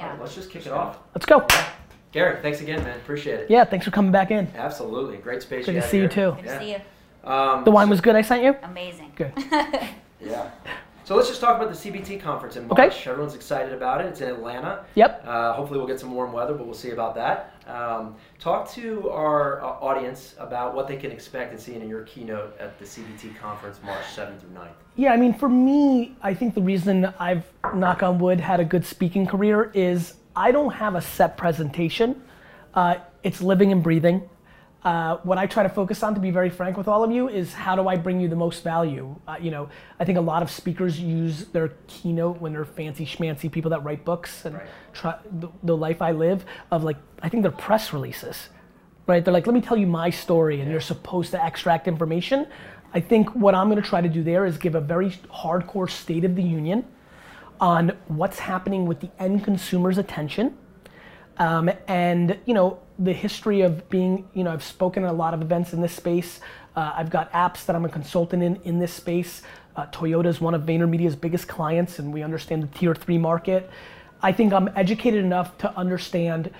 Yeah. All right, let's just kick it off. Let's go. Yeah. Gary, thanks again, man. Appreciate it. Yeah, thanks for coming back in. Absolutely. Great space. Good to see you, too. Good to see you. The wine was good I sent you? Amazing. Good. Yeah. So let's just talk about the CBT conference in March. Okay. Everyone's excited about it. It's in Atlanta. Yep. Hopefully we'll get some warm weather, but we'll see about that. Talk to our audience about what they can expect and see in your keynote at the CBT conference March 7th through 9th. Yeah, I mean, for me, I think the reason I've, knock on wood, had a good speaking career is I don't have a set presentation. It's living and breathing. What I try to focus on, to be very frank with all of you, is how do I bring you the most value? You know, I think a lot of speakers use their keynote when they're fancy schmancy people that write books and try the life I live of, like, I think they're press releases, right? They're like, let me tell you my story, and you're supposed to extract information. I think what I'm going to try to do there is give a very hardcore state of the union on what's happening with the end consumer's attention. And, you know, the history of being, you know, I've spoken at a lot of events in this space. I've got apps that I'm a consultant in this space. Toyota is one of VaynerMedia's biggest clients, and we understand the tier 3 market. I think I'm educated enough to understand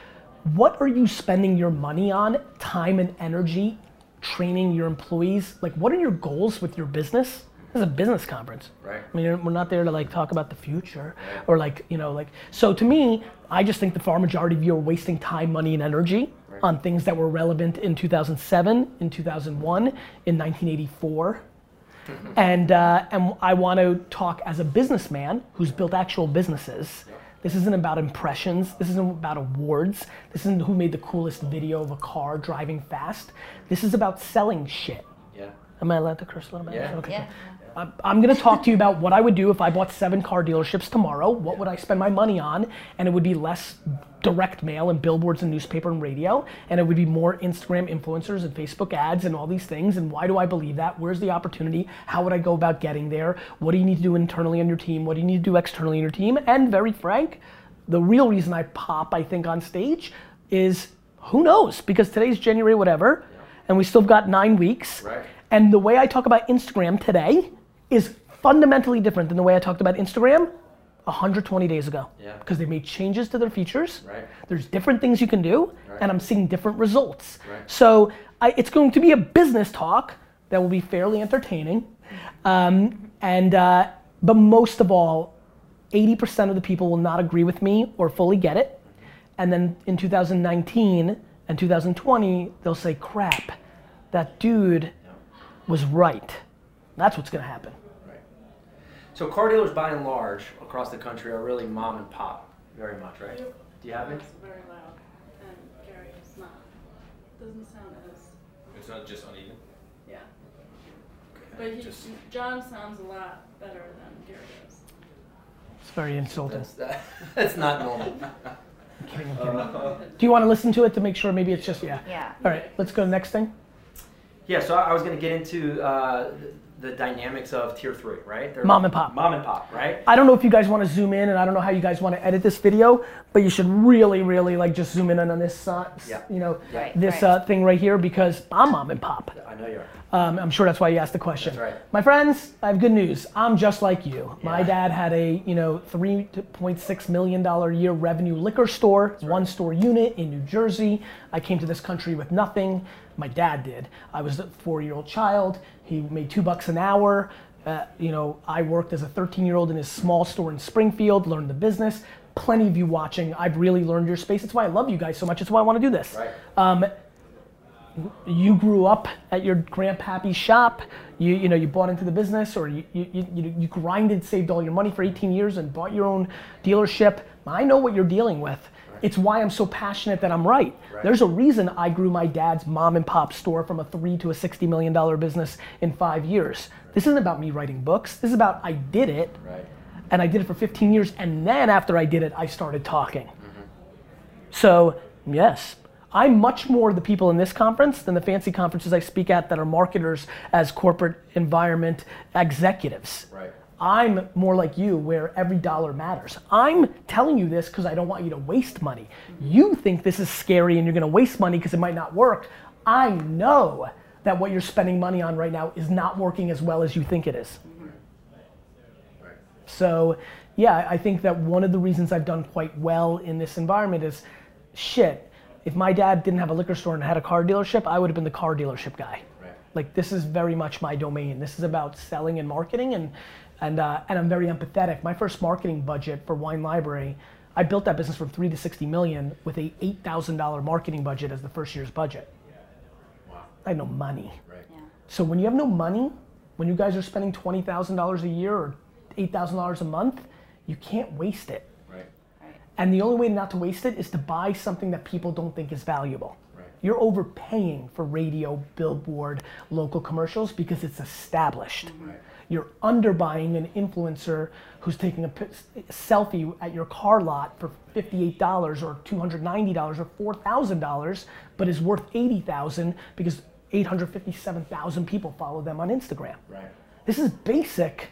what are you spending your money on, time and energy, training your employees? Like, what are your goals with your business? This is a business conference. Right. I mean, we're not there to, like, talk about the future or, like, you know, like, so to me, I just think the far majority of you are wasting time, money, and energy on things that were relevant in 2007, in 2001, in 1984. And I want to talk as a businessman who's built actual businesses. This isn't about impressions. This isn't about awards. This isn't who made the coolest video of a car driving fast. This is about selling shit. Yeah. Am I allowed to curse a little bit? Yeah. Okay. Yeah. I'm going to talk to you about what I would do if I bought 7 car dealerships tomorrow. What would I spend my money on? And it would be less direct mail and billboards and newspaper and radio. And it would be more Instagram influencers and Facebook ads and all these things. And why do I believe that? Where's the opportunity? How would I go about getting there? What do you need to do internally on your team? What do you need to do externally on your team? And very frank, the real reason I pop, I think, on stage is who knows? Because today's January whatever, and we still got 9 weeks. Right. And the way I talk about Instagram today is fundamentally different than the way I talked about Instagram 120 days ago. Yeah. Because they made changes to their features. Right. There's different things you can do, and I'm seeing different results. Right. So it's going to be a business talk that will be fairly entertaining. But most of all, 80% of the people will not agree with me or fully get it. And then in 2019 and 2020, they'll say, crap, that dude was right. That's what's going to happen. Right. So car dealers, by and large, across the country, are really mom and pop, very much, right? Yep. Do you have it? It's very loud, and Gary, it's not. It doesn't sound as. It's not just uneven. Yeah. Okay. But John sounds a lot better than Gary does. It's very insulting. That's not normal. I'm kidding. I'm kidding. Do you want to listen to it to make sure? Maybe it's just yeah. All right. Let's go to the next thing. Yeah, so I was going to get into the dynamics of tier 3, right? They're mom and pop. Mom and pop, right? I don't know if you guys want to zoom in, and I don't know how you guys want to edit this video, but you should really, really like just zoom in on this, you know, this thing right here, because I'm mom and pop. Yeah, I know you are. I'm sure that's why you asked the question. That's right. My friends, I have good news. I'm just like you. Yeah. My dad had a $3.6 million a year revenue liquor store, one-store unit in New Jersey. I came to this country with nothing. My dad did. I was a 4-year-old child. He made $2 an hour. You know, I worked as a 13-year-old in his small store in Springfield, learned the business. Plenty of you watching. I've really learned your space. It's why I love you guys so much. It's why I want to do this. Right. You grew up at your grandpappy's shop. You know, you bought into the business, or you grinded, saved all your money for 18 years and bought your own dealership. I know what you're dealing with. It's why I'm so passionate that I'm right. There's a reason I grew my dad's mom and pop store from a $3 to a $60 million business in 5 years. This isn't about me writing books. This is about I did it, and I did it for 15 years, and then after I did it, I started talking. So, yes, I'm much more the people in this conference than the fancy conferences I speak at that are marketers as corporate environment executives. I'm more like you, where every dollar matters. I'm telling you this because I don't want you to waste money. You think this is scary and you're gonna waste money because it might not work. I know that what you're spending money on right now is not working as well as you think it is. So yeah, I think that one of the reasons I've done quite well in this environment is, shit, if my dad didn't have a liquor store and had a car dealership, I would have been the car dealership guy. Right. Like, this is very much my domain. This is about selling and marketing, and I'm very empathetic. My first marketing budget for Wine Library, I built that business from 3 to 60 million with a $8,000 marketing budget as the first year's budget. Wow. I had no money. Right. Yeah. So when you have no money, when you guys are spending $20,000 a year or $8,000 a month, you can't waste it. Right. Right. And the only way not to waste it is to buy something that people don't think is valuable. Right. You're overpaying for radio, billboard, local commercials because it's established. Mm-hmm. Right. You're underbuying an influencer who's taking a selfie at your car lot for $58 or $290 or $4,000, but is worth $80,000 because 857,000 people follow them on Instagram. Right. This is basic,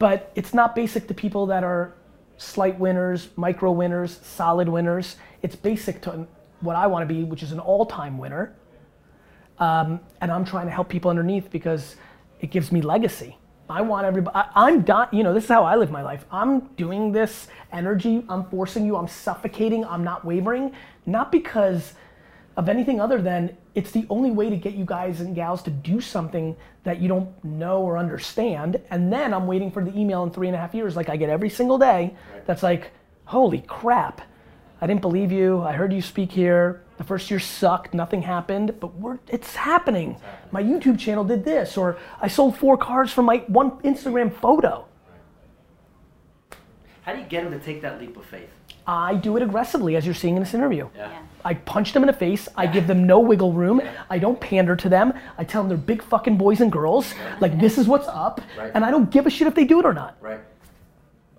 but it's not basic to people that are slight winners, micro winners, solid winners. It's basic to what I want to be, which is an all-time winner. And I'm trying to help people underneath because it gives me legacy. I want everybody, I'm done, you know, this is how I live my life. I'm doing this energy, I'm forcing you, I'm suffocating, I'm not wavering, not because of anything other than it's the only way to get you guys and gals to do something that you don't know or understand. And then I'm waiting for the email in 3.5 years, like I get every single day, that's like, holy crap, I didn't believe you, I heard you speak here, the first year sucked, nothing happened, but it's happening. My YouTube channel did this, or I sold 4 cars from my one Instagram photo. How do you get them to take that leap of faith? I do it aggressively, as you're seeing in this interview. Yeah. Yeah. I punch them in the face, I give them no wiggle room, I don't pander to them, I tell them they're big fucking boys and girls, like this is what's up, and I don't give a shit if they do it or not. Right.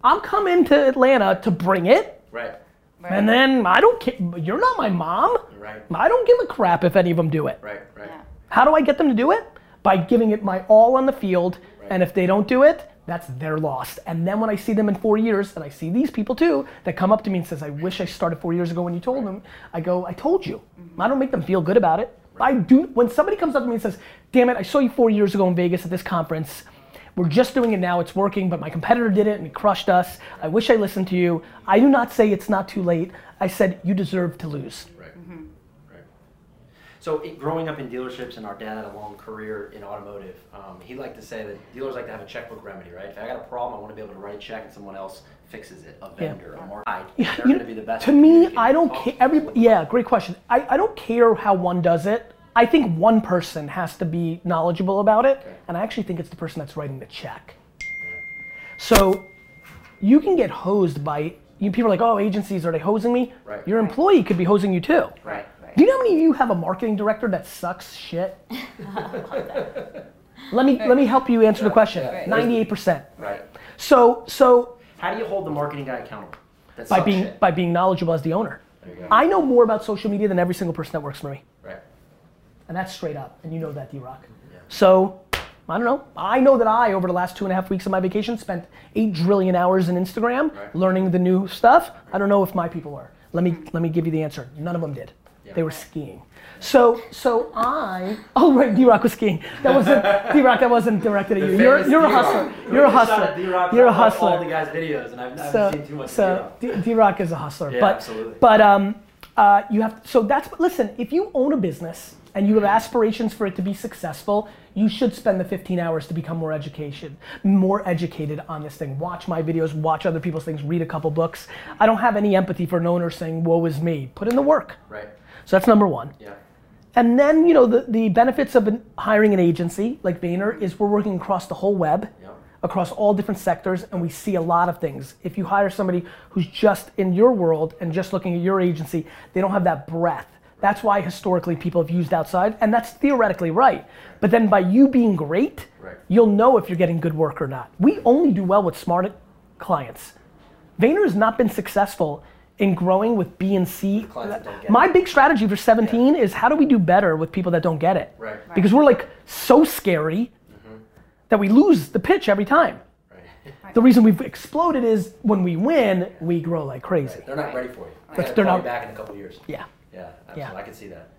I'm coming to Atlanta to bring it. Right. Right. And then I don't care, you're not my mom. Right. I don't give a crap if any of them do it. Right, right. Yeah. How do I get them to do it? By giving it my all on the field, and if they don't do it, that's their loss. And then when I see them in 4 years, and I see these people too, that come up to me and says, I wish I started 4 years ago when you told them, I go, I told you. Mm-hmm. I don't make them feel good about it. Right. I do, when somebody comes up to me and says, damn it, I saw you 4 years ago in Vegas at this conference, we're just doing it now, it's working, but my competitor did it and it crushed us. I wish I listened to you. I do not say it's not too late. I said, you deserve to lose. Right, right. So growing up in dealerships, and our dad had a long career in automotive, he liked to say that dealers like to have a checkbook remedy, right? If I got a problem, I want to be able to write a check and someone else fixes it, a vendor, a market. Yeah, they're going to be the best. To me, I don't care. Yeah, great question. I don't care how one does it. I think one person has to be knowledgeable about it, and I actually think it's the person that's writing the check. So you can get hosed by, people are like, oh, agencies, are they hosing me? Right. Your employee could be hosing you too. Right. Right. Do you know how many of you have a marketing director that sucks shit? let me help you answer the question. 98%. Right. So how do you hold the marketing guy accountable? By being knowledgeable as the owner. There you go. I know more about social media than every single person that works for me. Right. And that's straight up, and you know that, D-Rock. Yeah. So, I don't know. I know that I, over the last 2.5 weeks of my vacation, spent 8 trillion hours in Instagram learning the new stuff. I don't know if my people were. Let me give you the answer. None of them did. Yeah. They were skiing. So I, oh right, D-Rock was skiing. That wasn't, D-Rock, that wasn't directed at you. You're a hustler. You're a hustler. You're a hustler. All the guys' videos, and I've seen too much of D-Rock. D-Rock is a hustler. Yeah, absolutely. You have, so that's, listen, if you own a business, and you have aspirations for it to be successful, you should spend the 15 hours to become more educated on this thing. Watch my videos, watch other people's things, read a couple books. I don't have any empathy for an owner saying, woe is me. Put in the work. Right. So that's number one. Yeah. And then, the benefits of hiring an agency like Vayner is we're working across the whole web, across all different sectors, and we see a lot of things. If you hire somebody who's just in your world and just looking at your agency, they don't have that breadth. That's why historically people have used outside, and that's theoretically right. But then by you being great, you'll know if you're getting good work or not. We only do well with smart clients. Vayner has not been successful in growing with B and C. My big strategy for 17 is how do we do better with people that don't get it? Right. Because we're like so scary that we lose the pitch every time. The reason we've exploded is when we win, we grow like crazy. Right. They're not ready for you. They're not back in a couple years. Yeah. Yeah, absolutely. Yeah. I can see that.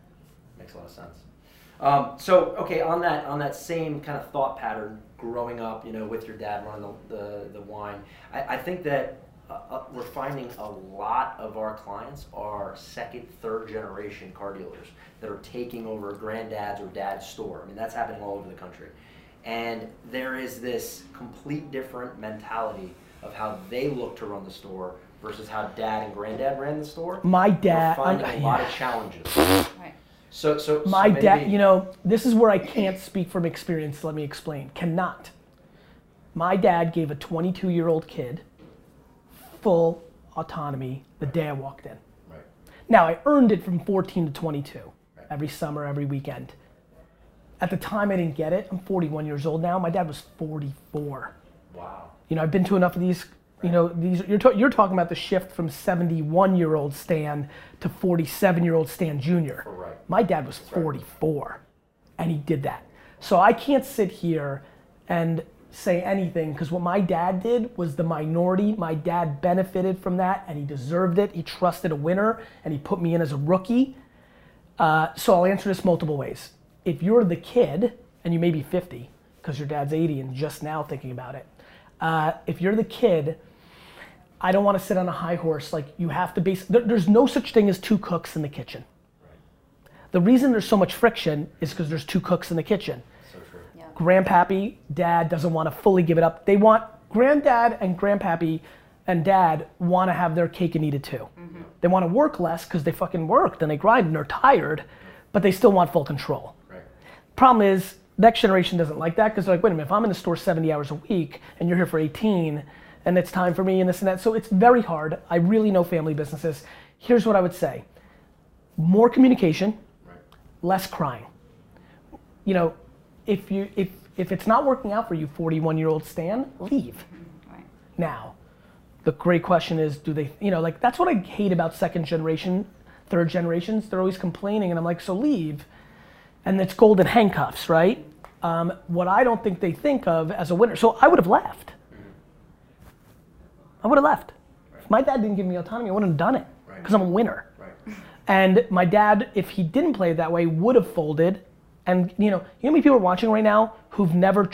Makes a lot of sense. So, okay, on that same kind of thought pattern, growing up, you know, with your dad running the wine. I think that we're finding a lot of our clients are second, third generation car dealers that are taking over granddad's or dad's store. I mean, that's happening all over the country. And there is this complete different mentality of how they look to run the store versus how dad and granddad ran the store. My dad, we're finding a lot of challenges. Right. So my dad, you know, this is where I can't speak from experience. Let me explain. Cannot. My dad gave a 22-year-old kid full autonomy the day I walked in. Right. Now I earned it from 14 to 22, right, every summer, every weekend. At the time I didn't get it. I'm 41 years old now. My dad was 44. Wow. You know, I've been to enough of these. Right. You know, these you're talking about the shift from 71-year-old Stan to 47-year-old Stan Jr. Right. My dad was 44, and he did that. So I can't sit here and say anything, because what my dad did was the minority. My dad benefited from that, and he deserved it. He trusted a winner, and he put me in as a rookie. So I'll answer this multiple ways. If you're the kid, and you may be 50, because your dad's 80 and just now thinking about it, if you're the kid, I don't want to sit on a high horse. Like, you have to base, there's no such thing as two cooks in the kitchen. Right. The reason there's so much friction is because there's two cooks in the kitchen. So true. Yeah. Grandpappy, dad doesn't want to fully give it up. They want, granddad and grandpappy and dad want to have their cake and eat it too. Mm-hmm. They want to work less because they fucking worked and they grind and they're tired, but they still want full control. Right. Problem is, next generation doesn't like that, because they're like, wait a minute, if I'm in the store 70 hours a week and you're here for 18 and it's time for me and this and that, so it's very hard. I really know family businesses. Here's what I would say. More communication, right, less crying. You know, if it's not working out for you, 41-year-old Stan, leave. Right. Now, the great question is, do they, you know, like, that's what I hate about second generation, third generations. They're always complaining, and I'm like, so leave. And it's golden handcuffs, right? What I don't think they think of as a winner. So I would have left. I would have left. Right. If my dad didn't give me autonomy, I wouldn't have done it, because I'm a winner. Right. And my dad, if he didn't play it that way, would have folded. And you know how many people are watching right now who've never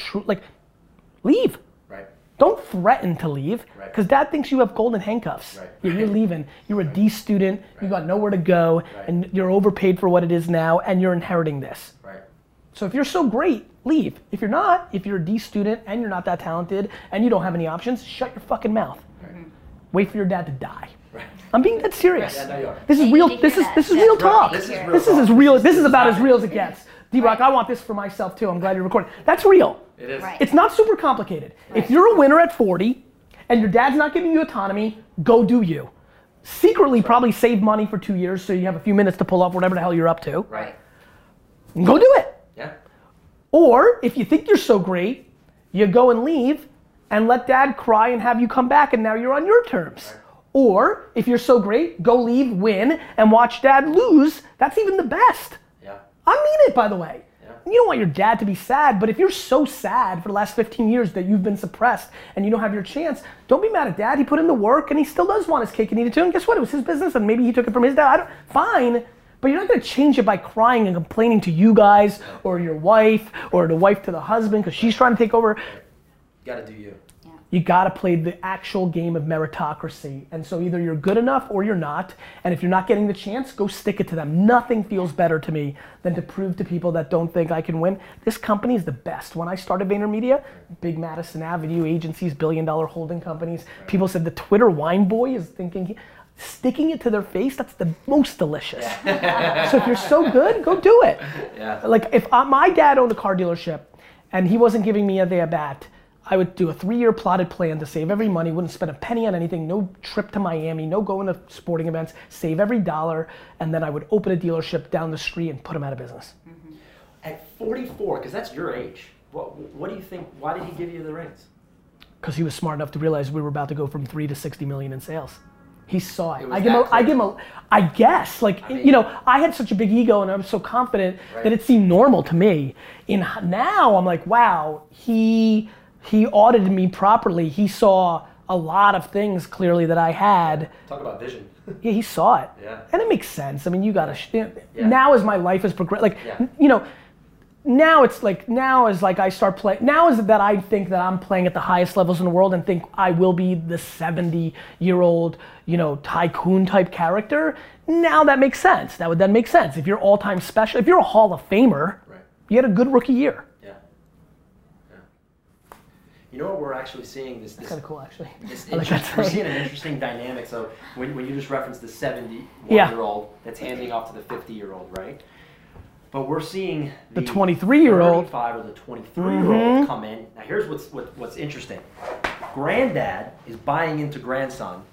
leave. Right. Don't threaten to leave, because right, dad thinks you have golden handcuffs. Right. You're leaving. You're a right, D student. Right. You got nowhere to go, right, and you're overpaid for what it is now, and you're inheriting this. Right. So if you're so great, leave. If you're not, if you're a D student and you're not that talented and you don't have any options, shut your fucking mouth. Right. Wait for your dad to die. Right. I'm being that serious. Right. Yeah, this is real. This is real talk. This is as real. This is about as real as it gets. D-Rock, I want this for myself too. I'm glad you're recording. That's real. It is. Right. It's not super complicated. Right. If you're a winner at 40 and your dad's not giving you autonomy, go do you. Secretly, right, probably save money for 2 years so you have a few minutes to pull off whatever the hell you're up to. Right. Go do it. Yeah. Or if you think you're so great, you go and leave and let dad cry and have you come back and now you're on your terms. Right. Or if you're so great, go leave, win, and watch dad lose. That's even the best. Yeah. I mean it, by the way. Yeah. You don't want your dad to be sad, but if you're so sad for the last 15 years that you've been suppressed and you don't have your chance, don't be mad at dad. He put in the work and he still does want his cake and eat it too. And guess what? It was his business and maybe he took it from his dad. Fine. But you're not going to change it by crying and complaining to you guys or your wife or the wife to the husband because she's trying to take over. You got to do you. Yeah. You got to play the actual game of meritocracy. And so either you're good enough or you're not. And if you're not getting the chance, go stick it to them. Nothing feels better to me than to prove to people that don't think I can win. This company is the best. When I started VaynerMedia, big Madison Avenue agencies, billion-dollar holding companies, people said the Twitter wine boy is thinking... Sticking it to their face, that's the most delicious. Yeah. So if you're so good, go do it. Yeah. Like if my dad owned a car dealership and he wasn't giving me a bat, I would do a 3-year plotted plan to save every money, wouldn't spend a penny on anything, no trip to Miami, no going to sporting events, save every dollar, and then I would open a dealership down the street and put him out of business. Mm-hmm. At 44, because that's your age, what do you think, why did he give you the reins? Because he was smart enough to realize we were about to go from 3 to 60 million in sales. He saw it. I guess, like, I mean, you know, I had such a big ego and I'm so confident that it seemed normal to me. Now I'm like, wow, he audited me properly. He saw a lot of things clearly that I had. Talk about vision. Yeah, he saw it. Yeah. And it makes sense. I mean, you gotta, now as my life has progressed, like, you know, Now I think that I'm playing at the highest levels in the world and think I will be the 70-year-old, tycoon type character. Now that makes sense. That would then make sense. If you're all-time special, if you're a Hall of Famer, right, you had a good rookie year. Yeah. Yeah. You know what we're actually seeing? That's kind of cool, actually. We're seeing an interesting dynamic. So when you just referenced the 71-year-old, yeah, that's handing off to the 50-year-old, right? But we're seeing the 23-year-old, 35 or the 23-year-old come in. Now here's what's interesting. Granddad is buying into grandson.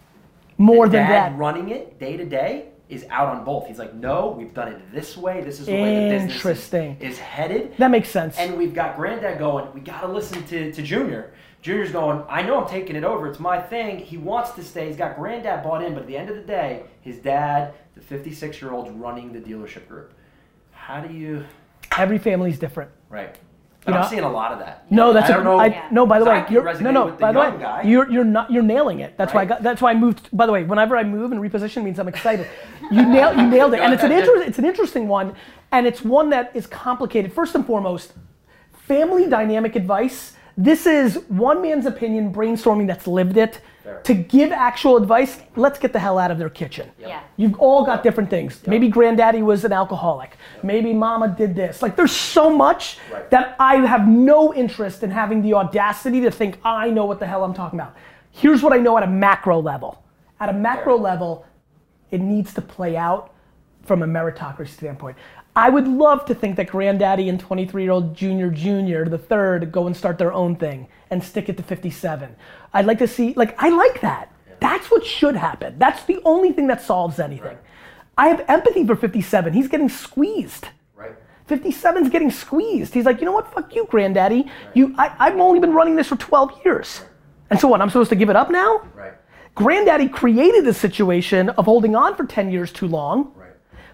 More than that. Running it day to day is out on both. He's like, no, we've done it this way. This is the way the business is headed. That makes sense. And we've got granddad going, we got to listen to Junior. Junior's going, I know I'm taking it over. It's my thing. He wants to stay. He's got granddad bought in. But at the end of the day, his dad, the 56-year-old's running the dealership group. How do you? Every family's different, right? But I'm seeing a lot of that. No, that's no. By the way, you're nailing it. That's why. That's why I moved. By the way, whenever I move and reposition means I'm excited. You nailed it, and it's an interesting one, and it's one that is complicated. First and foremost, family dynamic advice. This is one man's opinion, brainstorming that's lived it. Fair. To give actual advice, let's get the hell out of their kitchen. Yep. Yeah. You've all got different things. Yep. Maybe granddaddy was an alcoholic. Yep. Maybe mama did this. Like there's so much that I have no interest in having the audacity to think I know what the hell I'm talking about. Here's what I know at a macro level. At a macro level, it needs to play out from a meritocracy standpoint. I would love to think that granddaddy and 23-year-old junior, the third, go and start their own thing and stick it to 57. I'd like to see, I like that. Yeah. That's what should happen. That's the only thing that solves anything. Right. I have empathy for 57. He's getting squeezed. Right. 57's getting squeezed. He's like, you know what, fuck you, granddaddy. Right. I've only been running this for 12 years. Right. And so what, I'm supposed to give it up now? Right. Granddaddy created the situation of holding on for 10 years too long. Right.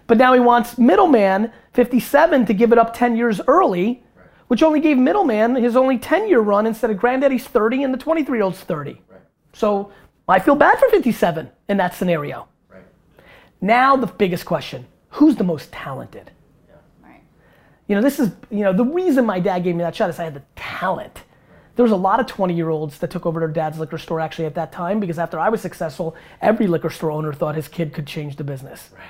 But now he wants middleman, 57, to give it up 10 years early, which only gave middleman his only 10-year run instead of granddaddy's 30 and the 23-year-old's 30. Right. So I feel bad for 57 in that scenario. Right. Now the biggest question, who's the most talented? Yeah. Right. The reason my dad gave me that shot is I had the talent. Right. There was a lot of 20-year-olds that took over their dad's liquor store actually at that time because after I was successful, every liquor store owner thought his kid could change the business. Right.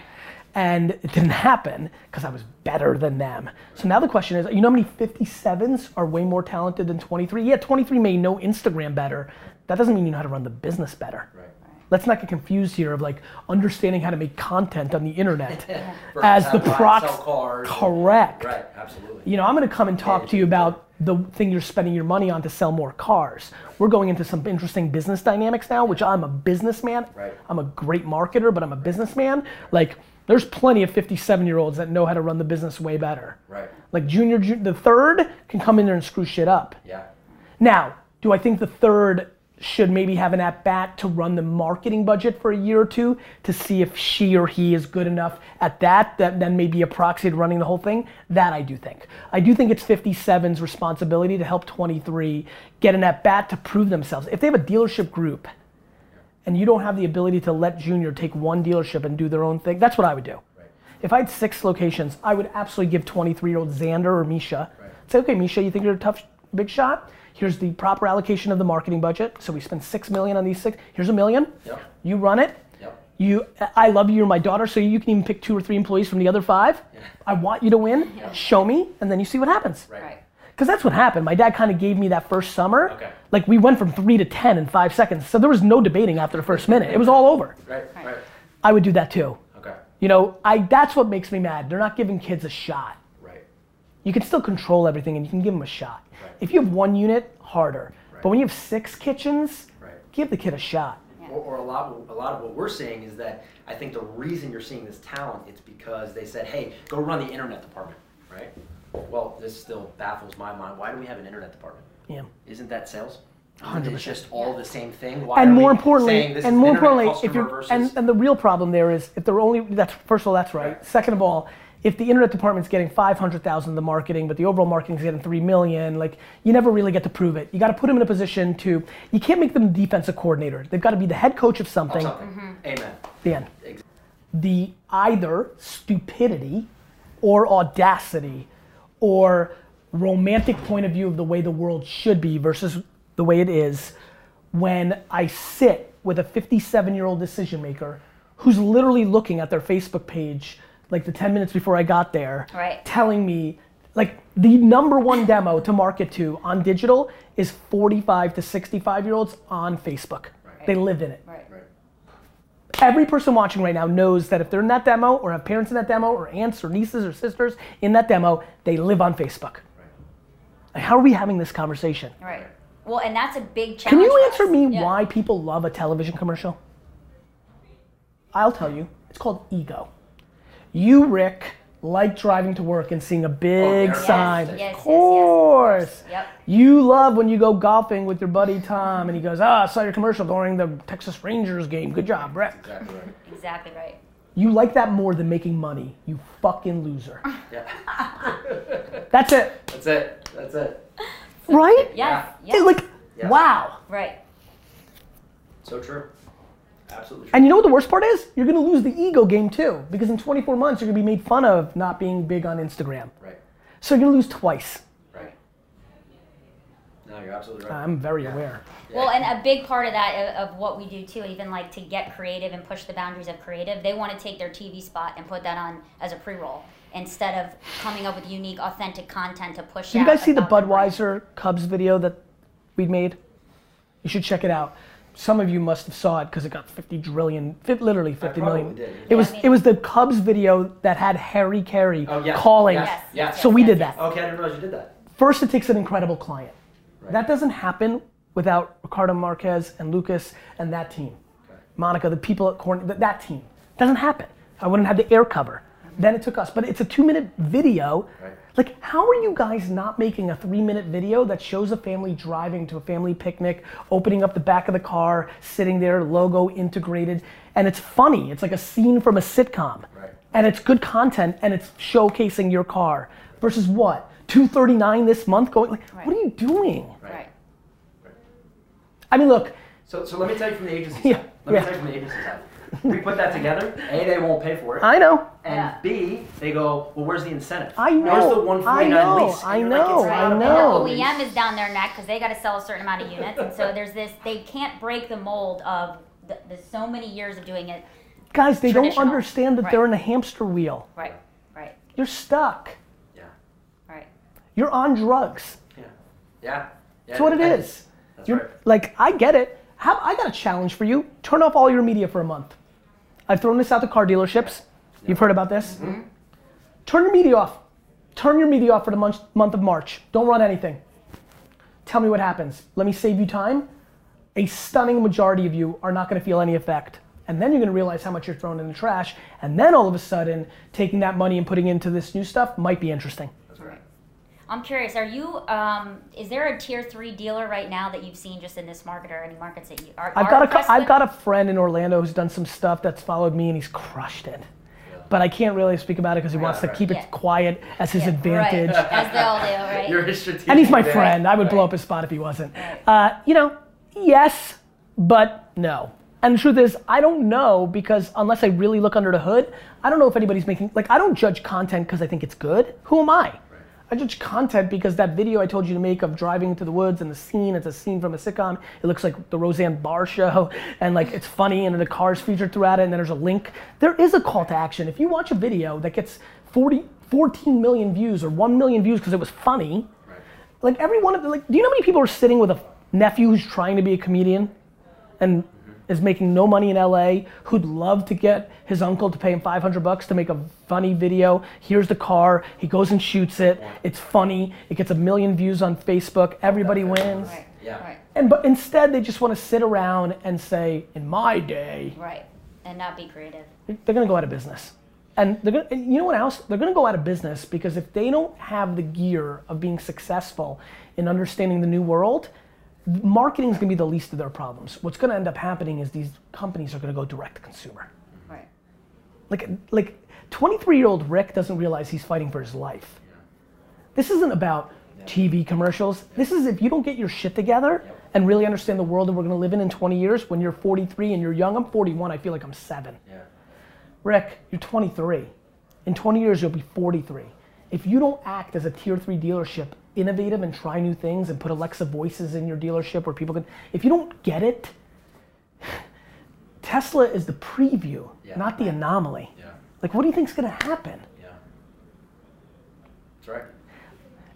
And it didn't happen because I was better than them. So now the question is, you know how many 57s are way more talented than 23? Yeah, 23 may know Instagram better. That doesn't mean you know how to run the business better. Right. Let's not get confused here of understanding how to make content on the internet as the proxy. Correct. Right, absolutely. I'm going to come and talk to you about the thing you're spending your money on to sell more cars. We're going into some interesting business dynamics now, which I'm a businessman. Right. I'm a great marketer, but I'm a businessman. There's plenty of 57-year-olds that know how to run the business way better. Right. Junior, the third can come in there and screw shit up. Yeah. Now, do I think the third should maybe have an at-bat to run the marketing budget for a year or two to see if she or he is good enough at that then may be a proxy to running the whole thing? That I do think. I do think it's 57's responsibility to help 23 get an at-bat to prove themselves. If they have a dealership group, and you don't have the ability to let Junior take one dealership and do their own thing, that's what I would do. Right. If I had 6 locations, I would absolutely give 23-year-old Xander or Misha, say, okay, Misha, you think you're a tough big shot? Here's the proper allocation of the marketing budget. So we spend $6 million on these 6, here's $1 million. Yep. You run it. Yep. I love you, you're my daughter, so you can even pick 2 or 3 employees from the other 5. Yeah. I want you to win, show me, and then you see what happens. Right. Because that's what happened. My dad kind of gave me that first summer. Okay. We went from 3 to 10 in 5 seconds. So there was no debating after the first minute. It was all over. Right. I would do that too. Okay. That's what makes me mad. They're not giving kids a shot. Right. You can still control everything and you can give them a shot. Right. If you have 1 unit, harder. Right. But when you have 6 kitchens, give the kid a shot. Yeah. Or a lot of what we're seeing is that I think the reason you're seeing this talent is because they said, hey, go run the internet department, right? Well, this still baffles my mind. Why do we have an internet department? Yeah. Isn't that sales? 100%. It's just all the same thing. Why and more importantly, if you're and the real problem there is if they're only first of all that's right. Second of all, if the internet department's getting 500,000 in the marketing, but the overall marketing's getting 3 million, you never really get to prove it. You got to put them in a position to. You can't make them the defensive coordinator. They've got to be the head coach of something. Amen. The end. Exactly. The either stupidity or audacity or romantic point of view of the way the world should be versus the way it is, when I sit with a 57-year-old decision maker who's literally looking at their Facebook page like the 10 minutes before I got there, right, telling me, like, the number one demo to market to on digital is 45 to 65-year-olds on Facebook. Right. They lived in it. Right. Right. Every person watching right now knows that if they're in that demo or have parents in that demo or aunts or nieces or sisters in that demo, they live on Facebook. Right. How are we having this conversation? Right. Well, and that's a big challenge. Can you answer me why people love a television commercial? I'll tell you. It's called ego. You, Rick, like driving to work and seeing a big sign. Yes, of course. Yes, yes, yes. Yep. You love when you go golfing with your buddy Tom and he goes, "Ah, I saw your commercial during the Texas Rangers game. Good job, Rick." Exactly right. Exactly right. You like that more than making money, you fucking loser. Yeah. That's it. That's it. That's it. Right? Yes. Yeah. Yes. Like, yes. Wow. Right. So true. Absolutely. And you know what the worst part is? You're gonna lose the ego game too, because in 24 months you're gonna be made fun of not being big on Instagram. Right. So you're gonna lose twice. Right. No, you're absolutely right. I'm very aware. Yeah. Well, and a big part of that, of what we do too, even like to get creative and push the boundaries of creative, they wanna take their TV spot and put that on as a pre-roll instead of coming up with unique, authentic content to push out. Did you guys see the Budweiser Cubs video that we made? You should check it out. Some of you must have saw it because it got 50 million. Did. It was it was the Cubs video that had Harry Carey calling. Yes, yes, so we did that. Okay, I didn't realize you did that. First, it takes an incredible client. Right. That doesn't happen without Ricardo Marquez and Lucas and that team. Okay. Monica, the people at Corn, that team. Doesn't happen. I wouldn't have the air cover. Then it took us, but it's a 2-minute video. Right. Like, how are you guys not making a 3-minute video that shows a family driving to a family picnic, opening up the back of the car, sitting there, logo integrated, and it's funny. It's like a scene from a sitcom. Right. And it's good content, and it's showcasing your car. Versus what? $239 this month going, like, what are you doing? Right. Right. I mean, look. So let me tell you from the agency side. Let me tell you from the agency side. We put that together, A, they won't pay for it. I know. And B, they go, well, where's the incentive? I know. Where's the 149 lease? I know, I know. The OEM is down their neck because they got to sell a certain amount of units. And so there's this, they can't break the mold of the so many years of doing it. Guys, they don't understand that they're in a hamster wheel. Right, right. You're stuck. Yeah. Right. You're on drugs. Yeah. Yeah. That's what it is. That's right. Like, I get it. I got a challenge for you. Turn off all your media for a month. I've thrown this out to car dealerships. Yep. You've heard about this. Mm-hmm. Turn your media off. Turn your media off for the month of March. Don't run anything. Tell me what happens. Let me save you time. A stunning majority of you are not gonna feel any effect. And then you're gonna realize how much you're throwing in the trash. And then all of a sudden, taking that money and putting into this new stuff might be interesting. That's right. I'm curious, are you, is there a tier 3 dealer right now that you've seen just in this market or any markets that you are? I've got a friend in Orlando who's done some stuff that's followed me and he's crushed it. Yeah. But I can't really speak about it because he wants to keep it quiet as his advantage. Right. As they all do, right? You're his strategic and he's my friend. I would blow up his spot if he wasn't. Right. You know, yes, but no. And the truth is, I don't know, because unless I really look under the hood, I don't know if anybody's making, like, I don't judge content because I think it's good. Who am I? I judge content because that video I told you to make of driving into the woods and the scene, it's a scene from a sitcom. It looks like the Roseanne Barr show and like it's funny and the car's featured throughout it and then there's a link. There is a call to action. If you watch a video that gets 14 million views or 1 million views because it was funny, like every one of the, like, do you know how many people are sitting with a nephew who's trying to be a comedian and is making no money in LA, who'd love to get his uncle to pay him $500 to make a funny video. Here's the car, he goes and shoots it, it's funny, it gets 1 million views on Facebook, everybody wins. Right. Yeah. Right. And but instead they just wanna sit around and say, in my day. Right, and not be creative. They're gonna go out of business. And they're gonna, you know what else? They're gonna go out of business because if they don't have the gear of being successful in understanding the new world, marketing is going to be the least of their problems. What's going to end up happening is these companies are going to go direct to consumer. Right. Like 23-year-old Rick doesn't realize he's fighting for his life. Yeah. This isn't about TV commercials. Yeah. This is if you don't get your shit together and really understand the world that we're going to live in 20 years when you're 43 and you're young. I'm 41. I feel like I'm 7. Yeah. Rick, you're 23. In 20 years, you'll be 43. If you don't act as a tier 3 dealership, innovative and try new things and put Alexa voices in your dealership where people can, if you don't get it, Tesla is the preview, not the anomaly. Yeah. Like, what do you think's gonna happen? Yeah, that's right.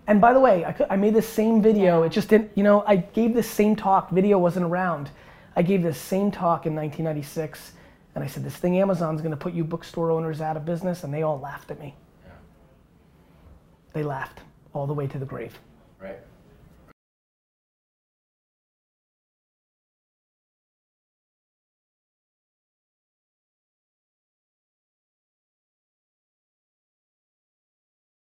And by the way, I made this same video, it just didn't, you know, I gave this same talk, video wasn't around. I gave this same talk in 1996, and I said, this thing Amazon's gonna put you bookstore owners out of business, and they all laughed at me. They laughed all the way to the grave. Right.